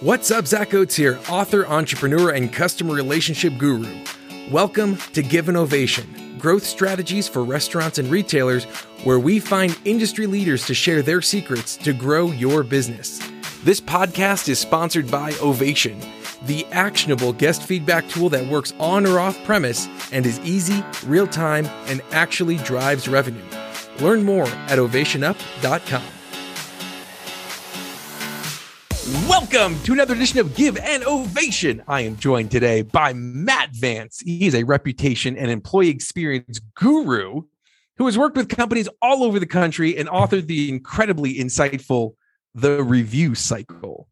What's up, Zach Oates here, author, entrepreneur, and customer relationship guru. Welcome to Give an Ovation, growth strategies for restaurants and retailers, where we find industry leaders to share their secrets to grow your business. This podcast is sponsored by Ovation, the actionable guest feedback tool that works on or off premise and is easy, real-time, and actually drives revenue. Learn more at OvationUp.com. Welcome to another edition of Give an Ovation. I am joined today by Matt Vance. He is a reputation and employee experience guru who has worked with companies all over the country and authored the incredibly insightful The Review Cycle.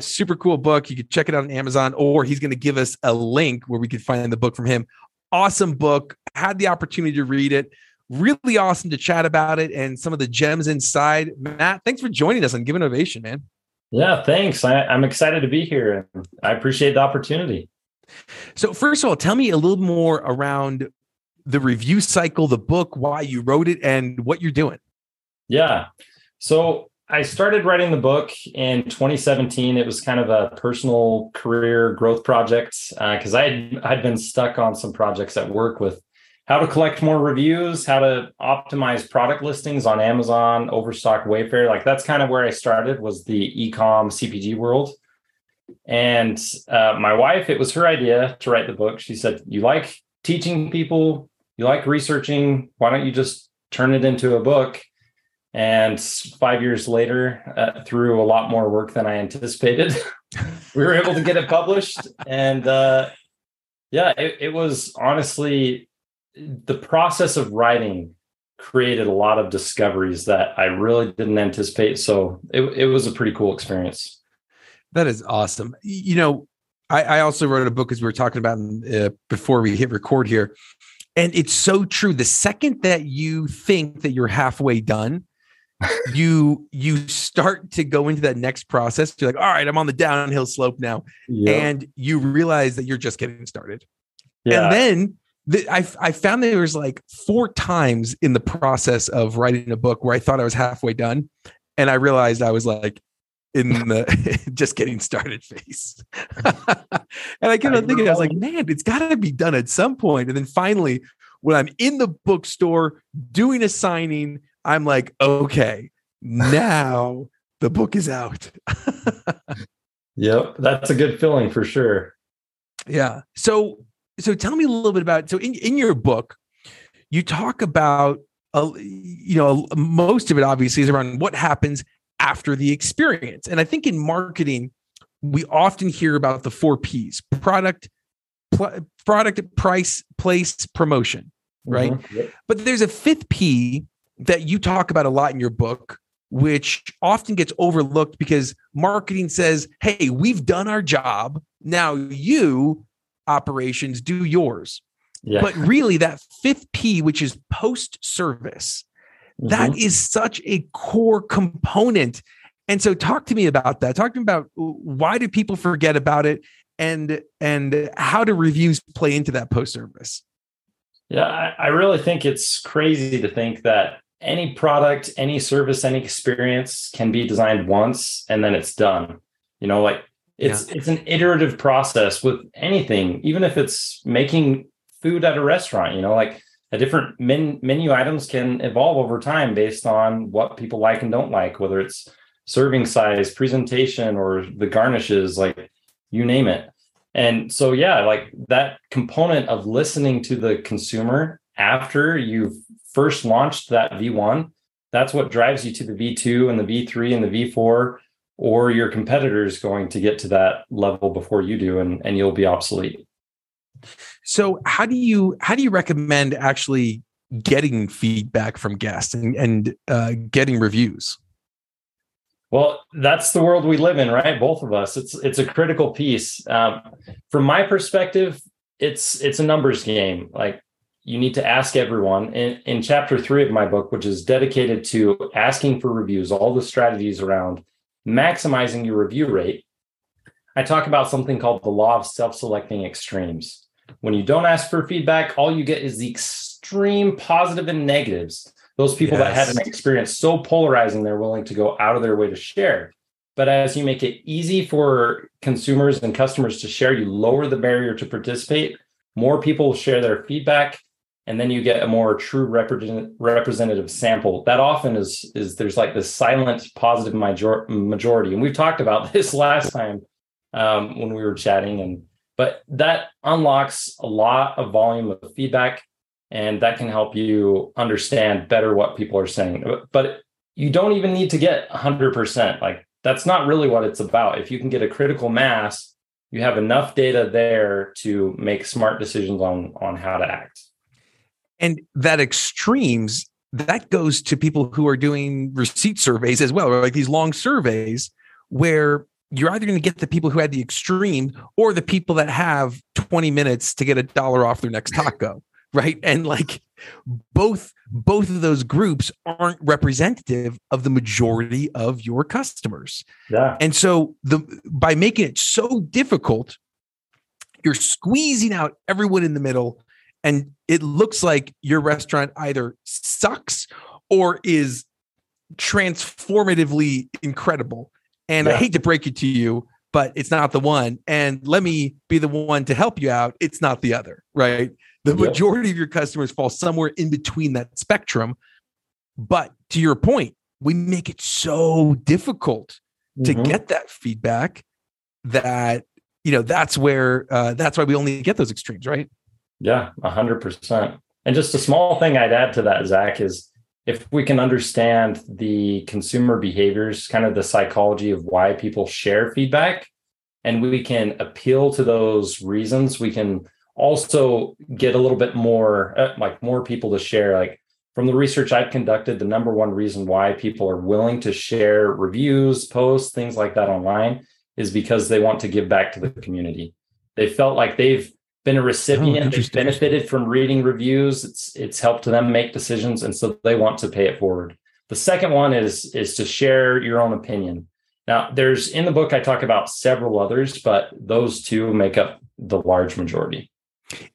Super cool book. You can check it out on Amazon, or he's going to give us a link where we can find the book from him. Awesome book. Had the opportunity to read it. Really awesome to chat about it and some of the gems inside. Matt, thanks for joining us on Give an Ovation, man. Yeah, thanks. I'm excited to be here. I appreciate the opportunity. So first of all, tell me a little more around The Review Cycle, the book, why you wrote it, and what you're doing. Yeah. So I started writing the book in 2017. It was kind of a personal career growth project because I'd been stuck on some projects at work with how to collect more reviews, how to optimize product listings on Amazon, Overstock, Wayfair. Like, that's kind of where I started, was the e-com CPG world. And my wife, it was her idea to write the book. She said, "You like teaching people, you like researching, why don't you just turn it into a book?" And 5 years later, through a lot more work than I anticipated, we were able to get it published. And it was honestly... the process of writing created a lot of discoveries that I really didn't anticipate. So it was a pretty cool experience. That is awesome. You know, I also wrote a book, as we were talking about before we hit record here. And it's so true. The second that you think that you're halfway done, you start to go into that next process. You're like, all right, I'm on the downhill slope now. Yeah. And you realize that you're just getting started. Yeah. And then I found that there was like 4 times in the process of writing a book where I thought I was halfway done, and I realized I was like in the just getting started phase. And I kept on thinking, I was like, man, it's got to be done at some point. And then finally, when I'm in the bookstore doing a signing, I'm like, okay, now the book is out. Yep, that's a good feeling for sure. Yeah. So tell me a little bit about, in your book, you talk about, most of it obviously is around what happens after the experience. And I think in marketing, we often hear about the 4 Ps, product, price, place, promotion, right? Mm-hmm. Yep. But there's a 5th P that you talk about a lot in your book, which often gets overlooked because marketing says, hey, we've done our job. Now you... operations, do yours. Yeah. But really, that 5th P, which is post-service, mm-hmm. that is such a core component. And so talk to me about that. Talk to me about why do people forget about it, and how do reviews play into that post-service? Yeah, I really think it's crazy to think that any product, any service, any experience can be designed once and then it's done. You know, like, It's an iterative process with anything, even if it's making food at a restaurant, you know, like a different menu items can evolve over time based on what people like and don't like, whether it's serving size, presentation, or the garnishes, like you name it. And so, yeah, like that component of listening to the consumer after you've first launched that V1, that's what drives you to the V2 and the V3 and the V4. Or your competitor's going to get to that level before you do, and you'll be obsolete. So how do you recommend actually getting feedback from guests and getting reviews? Well, that's the world we live in, right? Both of us. It's a critical piece. From my perspective, it's a numbers game. Like, you need to ask everyone. In chapter 3 of my book, which is dedicated to asking for reviews, all the strategies around maximizing your review rate, I talk about something called the law of self-selecting extremes. When you don't ask for feedback, all you get is the extreme positive and negatives. Those people that had an experience so polarizing, they're willing to go out of their way to share. But as you make it easy for consumers and customers to share, you lower the barrier to participate. More people will share their feedback, and then you get a more true representative sample. That often is there's like this silent positive majority. And we've talked about this last time when we were chatting. But that unlocks a lot of volume of feedback, and that can help you understand better what people are saying. But you don't even need to get 100%. Like, that's not really what it's about. If you can get a critical mass, you have enough data there to make smart decisions on how to act. And that extremes, that goes to people who are doing receipt surveys as well, or like these long surveys where you're either going to get the people who had the extreme or the people that have 20 minutes to get $1 off their next taco, right? And like both of those groups aren't representative of the majority of your customers. Yeah. And so by making it so difficult, you're squeezing out everyone in the middle. And it looks like your restaurant either sucks or is transformatively incredible. And yeah. I hate to break it to you, but it's not the one. And let me be the one to help you out. It's not the other, right? The majority of your customers fall somewhere in between that spectrum. But to your point, we make it so difficult to get that feedback that, you know, that's why we only get those extremes, right? Yeah, 100%. And just a small thing I'd add to that, Zach, is if we can understand the consumer behaviors, kind of the psychology of why people share feedback, and we can appeal to those reasons, we can also get a little bit more, more people to share. Like from the research I've conducted, the number one reason why people are willing to share reviews, posts, things like that online is because they want to give back to the community. They felt like they've been a recipient, they've benefited from reading reviews. It's helped them make decisions, and so they want to pay it forward. The second one is to share your own opinion. Now, there's in the book I talk about several others, but those two make up the large majority.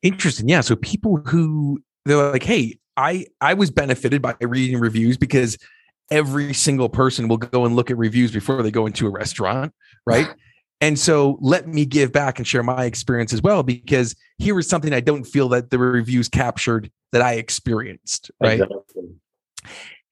Interesting. Yeah. So people who they're like, hey, I was benefited by reading reviews because every single person will go and look at reviews before they go into a restaurant, right? And so let me give back and share my experience as well, because here is something I don't feel that the reviews captured that I experienced, right? Exactly.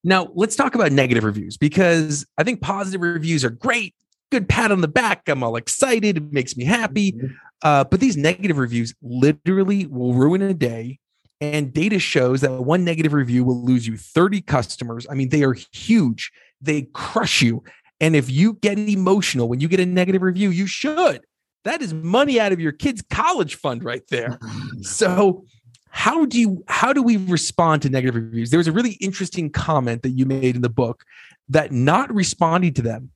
Now, let's talk about negative reviews, because I think positive reviews are great. Good pat on the back. I'm all excited. It makes me happy. But these negative reviews literally will ruin a day. And data shows that one negative review will lose you 30 customers. I mean, they are huge. They crush you. And if you get emotional when you get a negative review, you should. That is money out of your kid's college fund right there. So how do we respond to negative reviews? There was a really interesting comment that you made in the book that not responding to them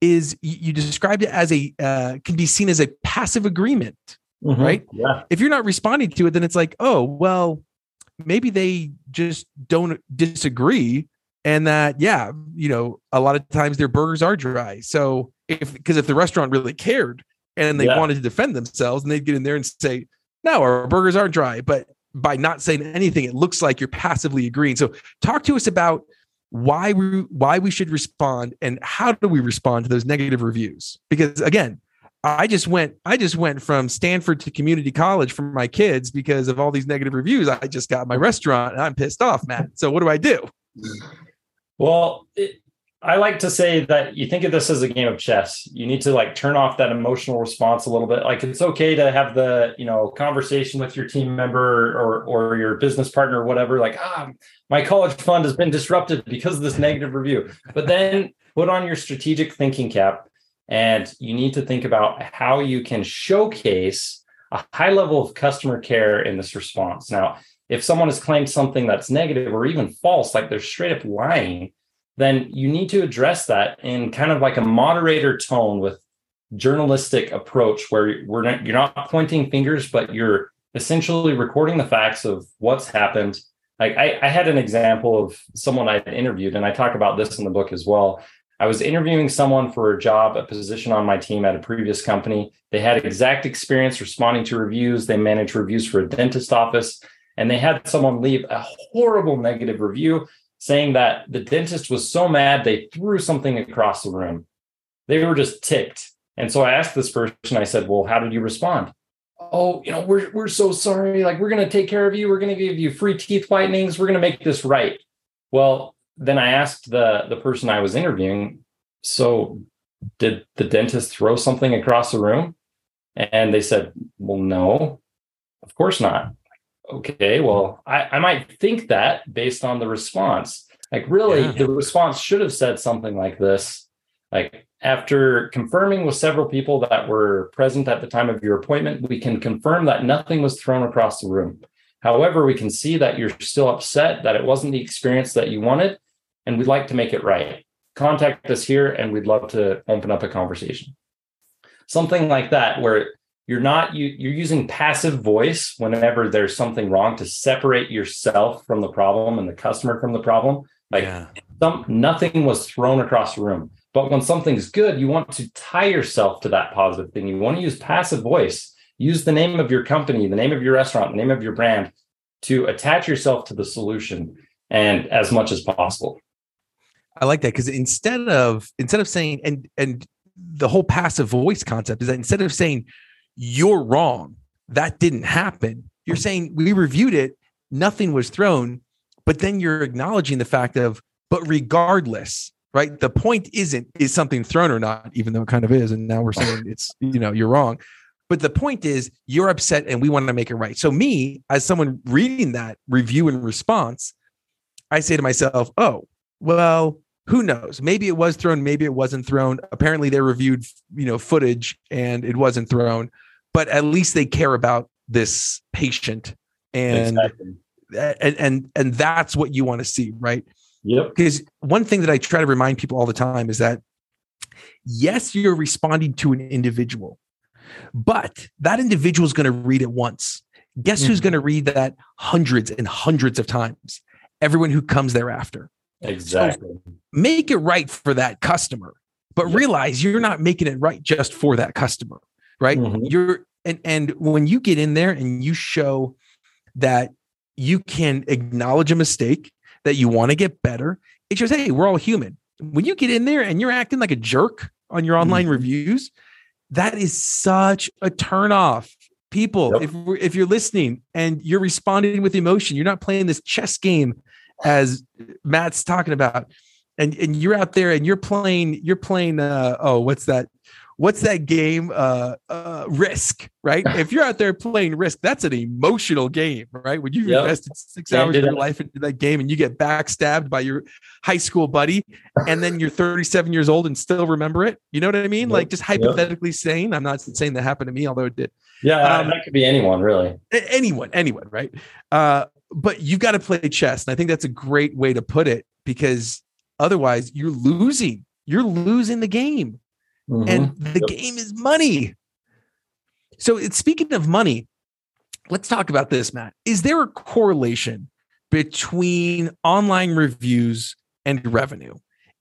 is, you described it as can be seen as a passive agreement, right? Yeah. If you're not responding to it, then it's like, oh, well, maybe they just don't disagree. And that, yeah, you know, a lot of times their burgers are dry. So because if the restaurant really cared and they wanted to defend themselves, and they'd get in there and say, no, our burgers are dry. But by not saying anything, it looks like you're passively agreeing. So talk to us about why we should respond, and how do we respond to those negative reviews? Because again, I just went from Stanford to community college for my kids because of all these negative reviews. I just got my restaurant and I'm pissed off, Matt. So what do I do? Well, I like to say that you think of this as a game of chess. You need to like turn off that emotional response a little bit. Like, it's okay to have the, you know, conversation with your team member or your business partner or whatever, like, my college fund has been disrupted because of this negative review. But then put on your strategic thinking cap, and you need to think about how you can showcase a high level of customer care in this response. Now, if someone has claimed something that's negative or even false, like they're straight up lying, then you need to address that in kind of like a moderator tone with journalistic approach, where you're not pointing fingers, but you're essentially recording the facts of what's happened. Like I had an example of someone I interviewed, and I talk about this in the book as well. I was interviewing someone for a job, a position on my team at a previous company. They had exact experience responding to reviews. They managed reviews for a dentist office. And they had someone leave a horrible negative review saying that the dentist was so mad they threw something across the room. They were just ticked. And so I asked this person, I said, well, how did you respond? Oh, you know, we're so sorry. Like, we're going to take care of you. We're going to give you free teeth whitenings. We're going to make this right. Well, then I asked the person I was interviewing, so did the dentist throw something across the room? And they said, well, no, of course not. Okay, well, I might think that based on the response. Like, really, the response should have said something like this. Like, after confirming with several people that were present at the time of your appointment, we can confirm that nothing was thrown across the room. However, we can see that you're still upset that it wasn't the experience that you wanted, and we'd like to make it right. Contact us here, and we'd love to open up a conversation. Something like that, where you're using passive voice whenever there's something wrong to separate yourself from the problem and the customer from the problem. Like, nothing was thrown across the room. But when something's good, you want to tie yourself to that positive thing. You want to use passive voice. Use the name of your company, the name of your restaurant, the name of your brand to attach yourself to the solution, and as much as possible. I like that, because instead of saying, and the whole passive voice concept is that instead of saying, you're wrong, that didn't happen, you're saying, we reviewed it, nothing was thrown, but then you're acknowledging the fact of, but regardless, right? The point is something thrown or not, even though it kind of is. And now we're saying it's, you're wrong. But the point is you're upset and we want to make it right. So me, as someone reading that review and response, I say to myself, oh, well, who knows? Maybe it was thrown. Maybe it wasn't thrown. Apparently they reviewed, footage and it wasn't thrown, but at least they care about this patient. And, exactly. and that's what you want to see. Right. Yep. Because one thing that I try to remind people all the time is that, yes, you're responding to an individual, but that individual is going to read it once. Guess who's going to read that hundreds and hundreds of times? Everyone who comes thereafter. Exactly. So make it right for that customer, but realize you're not making it right just for that customer, right? Mm-hmm. And when you get in there and you show that you can acknowledge a mistake, that you want to get better, it shows, hey, we're all human. When you get in there and you're acting like a jerk on your online reviews, that is such a turnoff. People, if you're listening and you're responding with emotion, you're not playing this chess game as Matt's talking about, and you're out there and you're playing. What's that game? Risk, right? If you're out there playing Risk, that's an emotional game, right? When you've invested 6 hours of your life into that game and you get backstabbed by your high school buddy, and then you're 37 years old and still remember it. You know what I mean? Yep. Like, just hypothetically saying, I'm not saying that happened to me, although it did. Yeah, that could be anyone, really. Anyone, right? But you've got to play chess. And I think that's a great way to put it, because otherwise you're losing. You're losing the game. Mm-hmm. And the game is money. So speaking of money, let's talk about this, Matt. Is there a correlation between online reviews and revenue?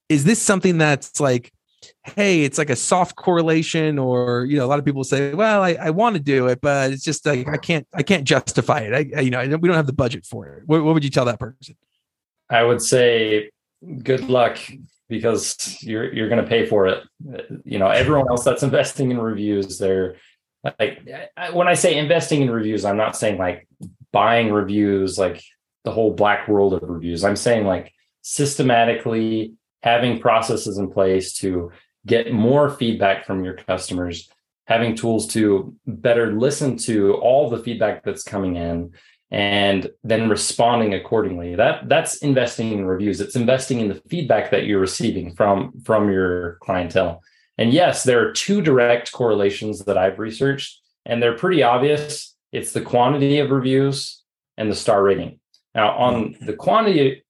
Is this something that's like, hey, it's like a soft correlation, or, a lot of people say, well, I want to do it, but it's just like, I can't justify it. We don't have the budget for it. What would you tell that person? I would say, good luck, because you're going to pay for it. Everyone else that's investing in reviews, they're like, when I say investing in reviews, I'm not saying like buying reviews, like the whole black world of reviews. I'm saying like systematically having processes in place to get more feedback from your customers, having tools to better listen to all the feedback that's coming in, and then responding accordingly. That's investing in reviews. It's investing in the feedback that you're receiving from your clientele. And yes, there are two direct correlations that I've researched, and they're pretty obvious. It's the quantity of reviews and the star rating. Now, on the quantity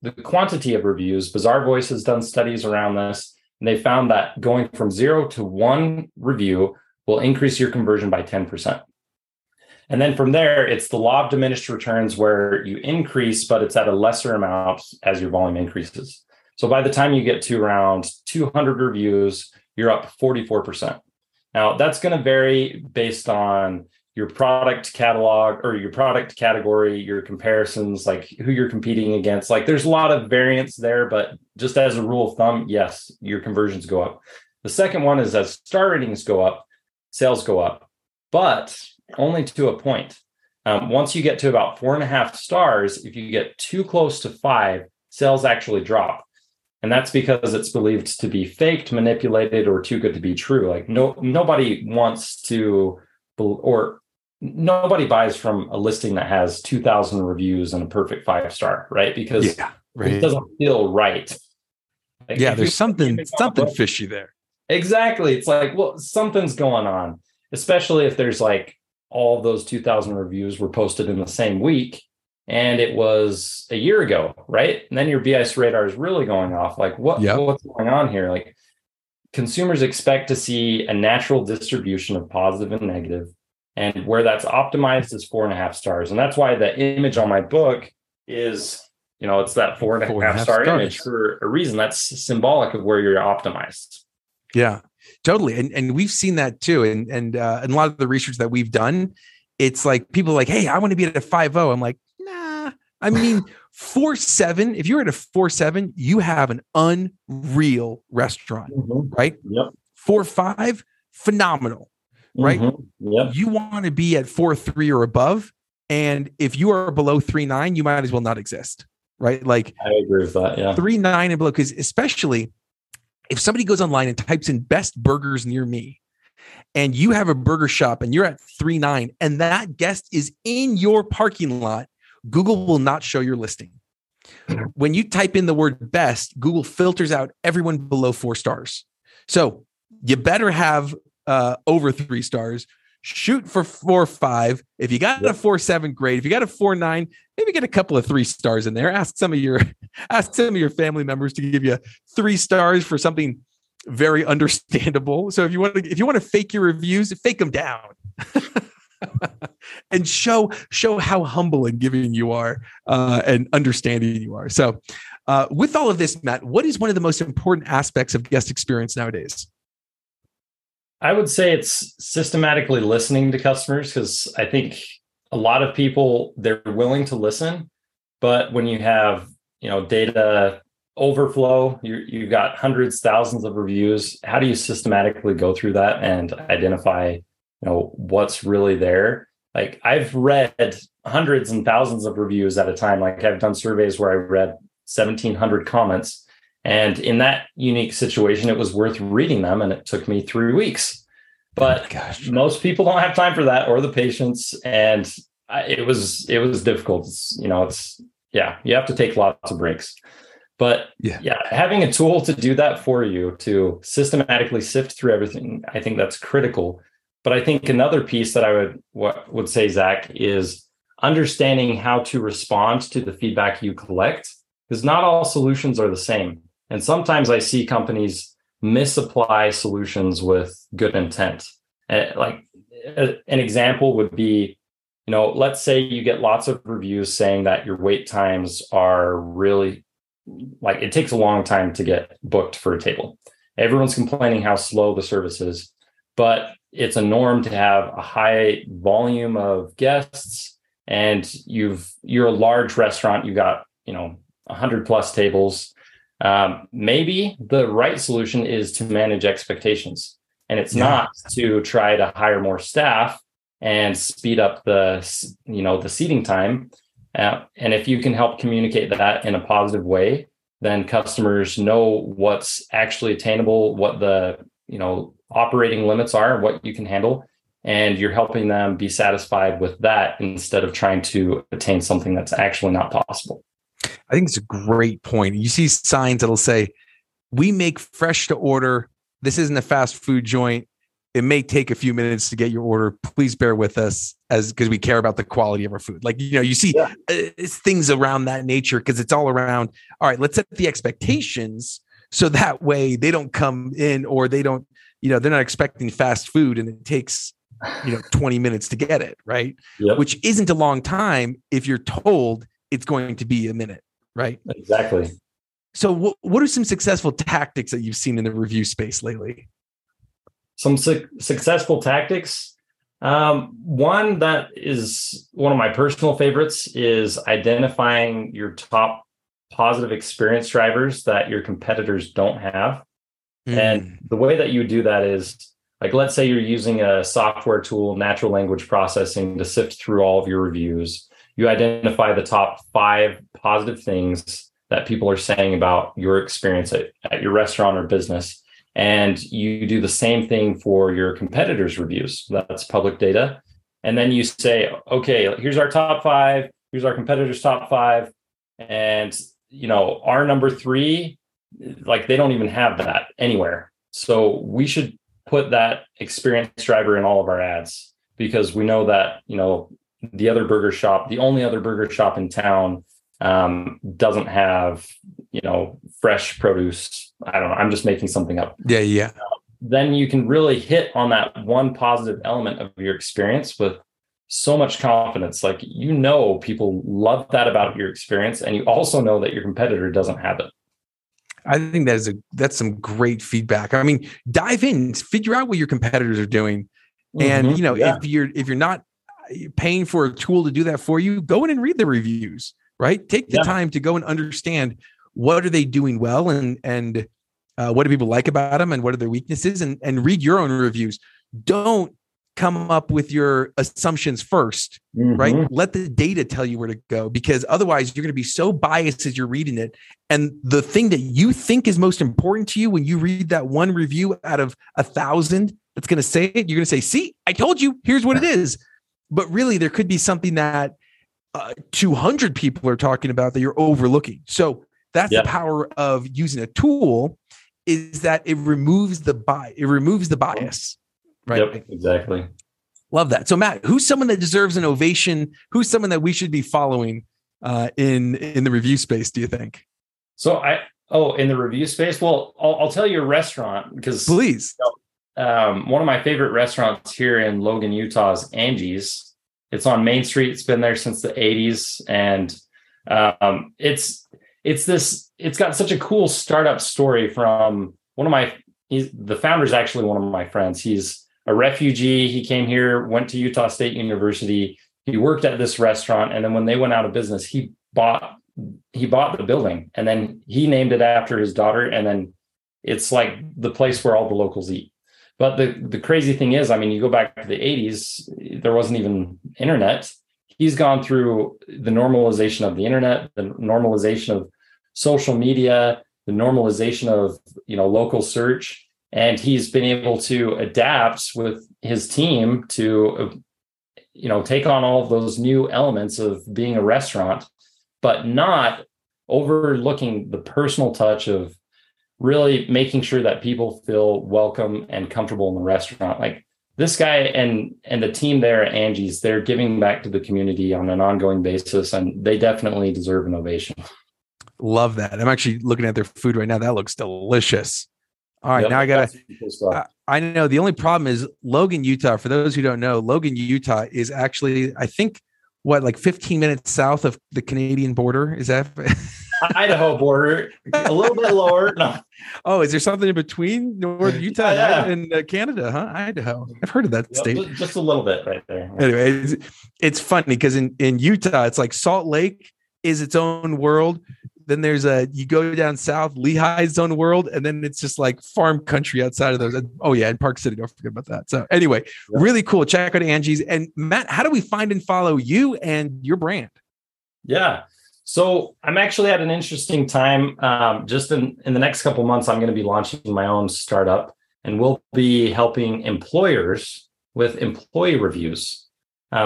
of reviews, Bazaar Voice has done studies around this, and they found that going from 0 to 1 review will increase your conversion by 10%. And then from there, it's the law of diminished returns, where you increase, but it's at a lesser amount as your volume increases. So by the time you get to around 200 reviews, you're up 44%. Now, that's going to vary based on your product catalog or your product category, your comparisons, like who you're competing against. Like, there's a lot of variance there, but just as a rule of thumb, yes, your conversions go up. The second one is as star ratings go up, sales go up, but only to a point. Once you get to about 4.5 stars, if you get too close to 5, sales actually drop. And that's because it's believed to be faked, manipulated, or too good to be true. Like nobody wants to, or nobody buys from a listing that has 2,000 reviews and a perfect 5-star, right? Because it doesn't feel right. Like, there's something fishy there. Exactly. It's like, well, something's going on, especially if there's like all those 2,000 reviews were posted in the same week. And it was a year ago, right? And then your BS radar is really going off. Like, what's going on here? Like, consumers expect to see a natural distribution of positive and negative. And where that's optimized is 4.5 stars. And that's why the image on my book is, you know, it's that 4.5 star image for a reason. That's symbolic of where you're optimized. Yeah, totally. And we've seen that too. And a lot of the research that we've done, it's like people are like, hey, I want to be at a 5.0. I'm like, I mean, 4.7, if you're at a 4.7, you have an unreal restaurant, right? Yep. 4.5, phenomenal, right? Yep. You want to be at 4.3 or above. And if you are below 3.9, you might as well not exist, right? Like, I agree with that. Yeah. 3.9 and below, because especially if somebody goes online and types in best burgers near me, and you have a burger shop and you're at 3.9, and that guest is in your parking lot, Google will not show your listing. When you type in the word best, Google filters out everyone below 4 stars. So you better have over 3 stars. Shoot for 4.5. If you got a 4.7, great. If you got a 4.9, maybe get a couple of 3 stars in there. Ask some of your family members to give you 3 stars for something very understandable. So if you want to fake your reviews, fake them down. And show how humble and giving you are and understanding you are. So with all of this, Matt, what is one of the most important aspects of guest experience nowadays? I would say it's systematically listening to customers, because I think a lot of people, they're willing to listen. But when you have, you know, data overflow, you've got hundreds, thousands of reviews. How do you systematically go through that and identify, you know, what's really there? Like, I've read hundreds and thousands of reviews at a time. Like, I've done surveys where I read 1,700 comments. And in that unique situation, it was worth reading them. And it took me 3 weeks. But most people don't have time for that or the patience. And it was difficult. You have to take lots of breaks. But having a tool to do that for you, to systematically sift through everything, I think that's critical. But I think another piece that I would say, Zach, is understanding how to respond to the feedback you collect, because not all solutions are the same. And sometimes I see companies misapply solutions with good intent. Like an example would be, you know, let's say you get lots of reviews saying that your wait times are really, like, it takes a long time to get booked for a table. Everyone's complaining how slow the service is, but it's a norm to have a high volume of guests, and you're a large restaurant. You got, you know, 100+ tables. Maybe the right solution is to manage expectations, and it's not to try to hire more staff and speed up the seating time. And if you can help communicate that in a positive way, then customers know what's actually attainable, what the, you know, operating limits are, what you can handle, and you're helping them be satisfied with that instead of trying to attain something that's actually not possible. I think it's a great point. You see signs that'll say, we make fresh to order. This isn't a fast food joint. It may take a few minutes to get your order. Please bear with us because we care about the quality of our food. Like, you know, you see it's things around that nature, because it's all around, all right, let's set the expectations so that way they don't come in, or they don't, you know, they're not expecting fast food and it takes, you know, 20 minutes to get it, right? Yep. Which isn't a long time if you're told it's going to be a minute, right? Exactly. So what are some successful tactics that you've seen in the review space lately? Some successful tactics. One that is one of my personal favorites is identifying your top positive experience drivers that your competitors don't have. And the way that you do that is, like, let's say you're using a software tool, natural language processing, to sift through all of your reviews. You identify the top 5 positive things that people are saying about your experience at your restaurant or business. And you do the same thing for your competitors' reviews. That's public data. And then you say, okay, here's our top 5. Here's our competitors' top 5. And, you know, our number 3, like, they don't even have that anywhere. So we should put that experience driver in all of our ads, because we know that, you know, the other burger shop, the only other burger shop in town, doesn't have, you know, fresh produce. I don't know. I'm just making something up. Yeah. Yeah. Then you can really hit on that one positive element of your experience with so much confidence. Like, you know, people love that about your experience. And you also know that your competitor doesn't have it. I think that is that's some great feedback. I mean, dive in, figure out what your competitors are doing. And, you know, if you're not paying for a tool to do that for you, go in and read the reviews, right? Take the time to go and understand what are they doing well, and what do people like about them, and what are their weaknesses, and read your own reviews. Don't come up with your assumptions first, right? Let the data tell you where to go, because otherwise you're going to be so biased as you're reading it. And the thing that you think is most important to you, when you read that one review out of 1,000 that's going to say it, you're going to say, see, I told you, here's what it is. But really, there could be something that 200 people are talking about that you're overlooking. So that's the power of using a tool, is that it removes the bias. Right. Yep, exactly. Love that. So Matt, who's someone that deserves an ovation? Who's someone that we should be following in the review space, do you think? So in the review space? Well, I'll tell you a restaurant, because please. You know, one of my favorite restaurants here in Logan, Utah is Angie's. It's on Main Street. It's been there since the 80s. And it's got such a cool startup story from the founder's actually one of my friends. He's a refugee. He came here, went to Utah State University. He worked at this restaurant. And then when they went out of business, he bought the building, and then he named it after his daughter. And then it's like the place where all the locals eat. But the crazy thing is, I mean, you go back to the 80s, there wasn't even internet. He's gone through the normalization of the internet, the normalization of social media, the normalization of, you know, local search. And he's been able to adapt with his team to, you know, take on all of those new elements of being a restaurant, but not overlooking the personal touch of really making sure that people feel welcome and comfortable in the restaurant. Like, this guy and the team there at Angie's, they're giving back to the community on an ongoing basis, and they definitely deserve an ovation. Love that. I'm actually looking at their food right now. That looks delicious. All right. Yep, now I got to, I know the only problem is Logan, Utah. For those who don't know, Logan, Utah is actually, I think, like 15 minutes south of the Canadian border. Is that Idaho border, a little bit lower? No. Oh, is there something in between North Utah and Canada? Huh? Idaho. I've heard of that state. Just a little bit right there. Anyway, it's funny because in Utah, it's like Salt Lake is its own world. Then you go down south, Lehi's own world, and then it's just like farm country outside of those. Oh yeah, and Park City, don't forget about that. So anyway, really cool. Check out Angie's. And Matt, how do we find and follow you and your brand? Yeah, so I'm actually at an interesting time. Just in the next couple of months, I'm going to be launching my own startup, and we'll be helping employers with employee reviews.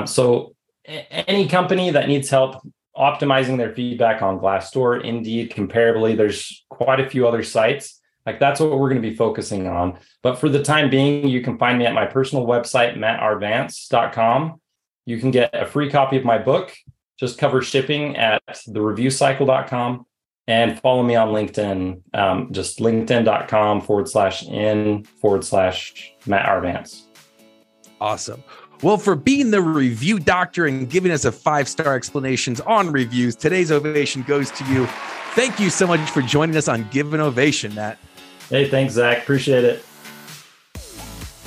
So any company that needs help optimizing their feedback on Glassdoor, Indeed, Comparably, there's quite a few other sites. Like, that's what we're going to be focusing on. But for the time being, you can find me at my personal website, mattrvance.com. You can get a free copy of my book, Just Cover Shipping, at thereviewcycle.com, and follow me on LinkedIn, just linkedin.com/in/MattRVance. Awesome. Well, for being the review doctor and giving us a 5-star explanations on reviews, today's ovation goes to you. Thank you so much for joining us on Give an Ovation, Matt. Hey, thanks, Zach. Appreciate it.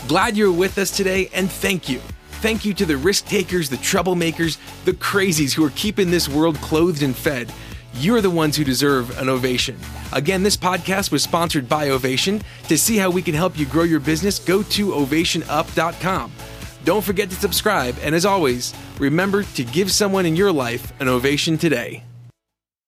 Glad you're with us today, and thank you. Thank you to the risk takers, the troublemakers, the crazies who are keeping this world clothed and fed. You're the ones who deserve an ovation. Again, this podcast was sponsored by Ovation. To see how we can help you grow your business, go to OvationUp.com. Don't forget to subscribe, and as always, remember to give someone in your life an ovation today.